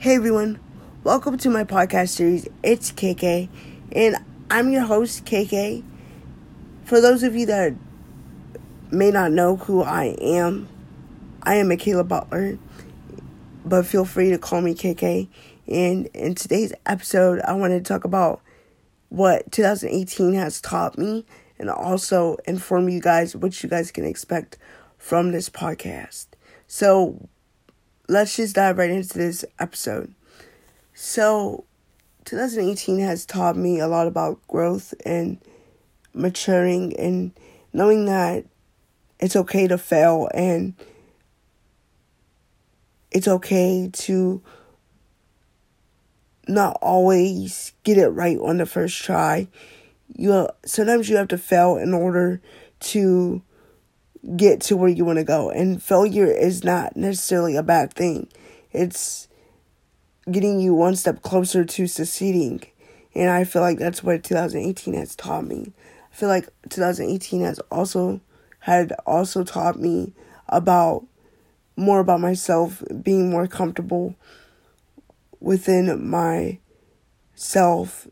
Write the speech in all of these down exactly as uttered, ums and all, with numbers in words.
Hey everyone, welcome to my podcast series, It's K K, and I'm your host, K K. For those of you that may not know who I am, I am Mikayla Butler, but feel free to call me K K. And in today's episode, I wanted to talk about what twenty eighteen has taught me and also inform you guys what you guys can expect from this podcast. So let's just dive right into this episode. So, twenty eighteen has taught me a lot about growth and maturing and knowing that it's okay to fail and it's okay to not always get it right on the first try. You sometimes you have to fail in order to get to where you want to go. And failure is not necessarily a bad thing. It's getting you one step closer to succeeding. And I feel like that's what twenty eighteen has taught me. I feel like twenty eighteen has also had also taught me about more about myself, being more comfortable within myself.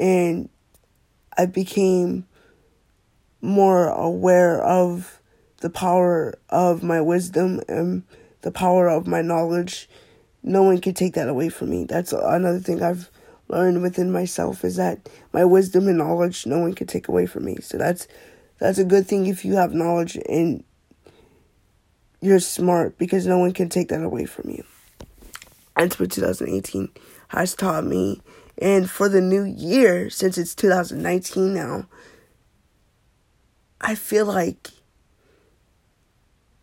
And I became more aware of the power of my wisdom and the power of my knowledge. No one can take that away from me. That's another thing I've learned within myself, is that my wisdom and knowledge, no one can take away from me. So that's that's a good thing if you have knowledge and you're smart, because no one can take that away from you. That's what twenty eighteen has taught me. And for the new year, since it's two thousand nineteen now, I feel like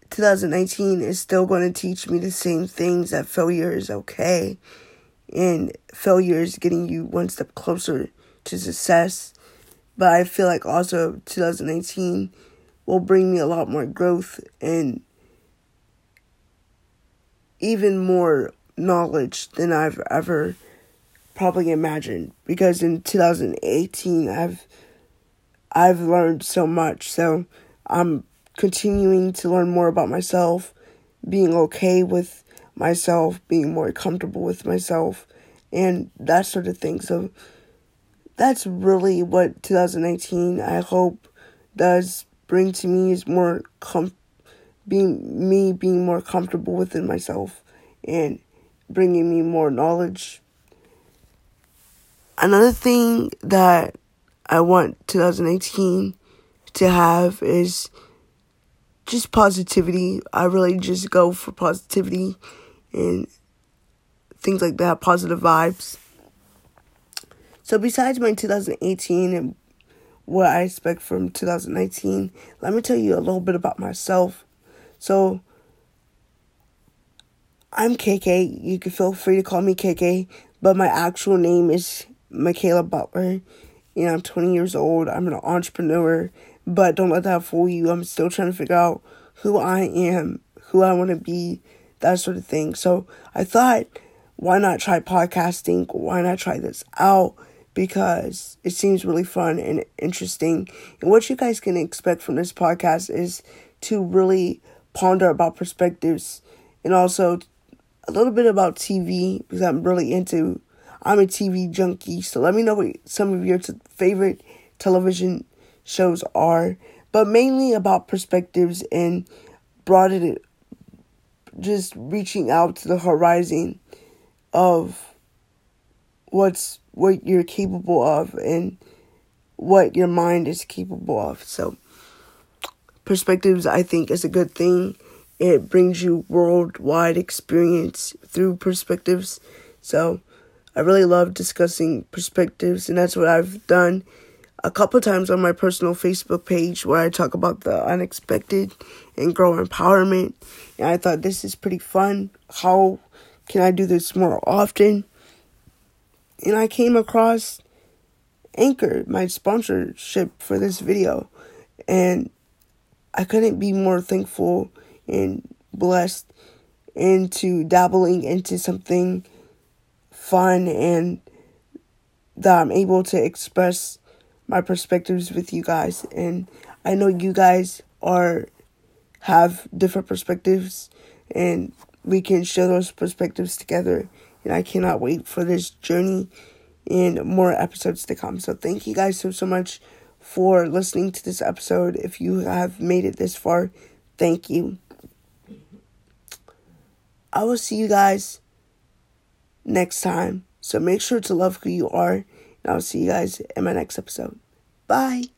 twenty nineteen is still going to teach me the same things, that failure is okay, and failure is getting you one step closer to success. But I feel like also twenty nineteen will bring me a lot more growth and even more knowledge than I've ever probably imagined. Because in two thousand eighteen, I've I've learned so much, so I'm continuing to learn more about myself, being okay with myself, being more comfortable with myself, and that sort of thing. So that's really what twenty nineteen, I hope, does bring to me, is more com- being me being more comfortable within myself and bringing me more knowledge. Another thing that I want twenty eighteen to have is just positivity. I really just go for positivity and things like that, positive vibes. So besides my twenty eighteen and what I expect from twenty nineteen, let me tell you a little bit about myself. So I'm K K. You can feel free to call me K K, but my actual name is Mikayla Butler. You know, I'm twenty years old. I'm an entrepreneur, but don't let that fool you. I'm still trying to figure out who I am, who I want to be, that sort of thing. So I thought, why not try podcasting? Why not try this out? Because it seems really fun and interesting. And what you guys can expect from this podcast is to really ponder about perspectives and also a little bit about T V, because I'm really into I'm a T V junkie, so let me know what some of your t- favorite television shows are. But mainly about perspectives and broadening it, just reaching out to the horizon of what's what you're capable of and what your mind is capable of. So perspectives, I think, is a good thing. It brings you worldwide experience through perspectives. So I really love discussing perspectives, and that's what I've done a couple times on my personal Facebook page, where I talk about the unexpected and grow empowerment. And I thought, this is pretty fun. How can I do this more often? And I came across Anchor, my sponsorship for this video, and I couldn't be more thankful and blessed into dabbling into something fun, and that I'm able to express my perspectives with you guys. And I know you guys are have different perspectives, and we can share those perspectives together and I cannot wait for this journey and more episodes to come. So thank you guys so, so much for listening to this episode. If you have made it this far, thank you. I will see you guys next time. So make sure to love who you are, and I'll see you guys in my next episode. Bye.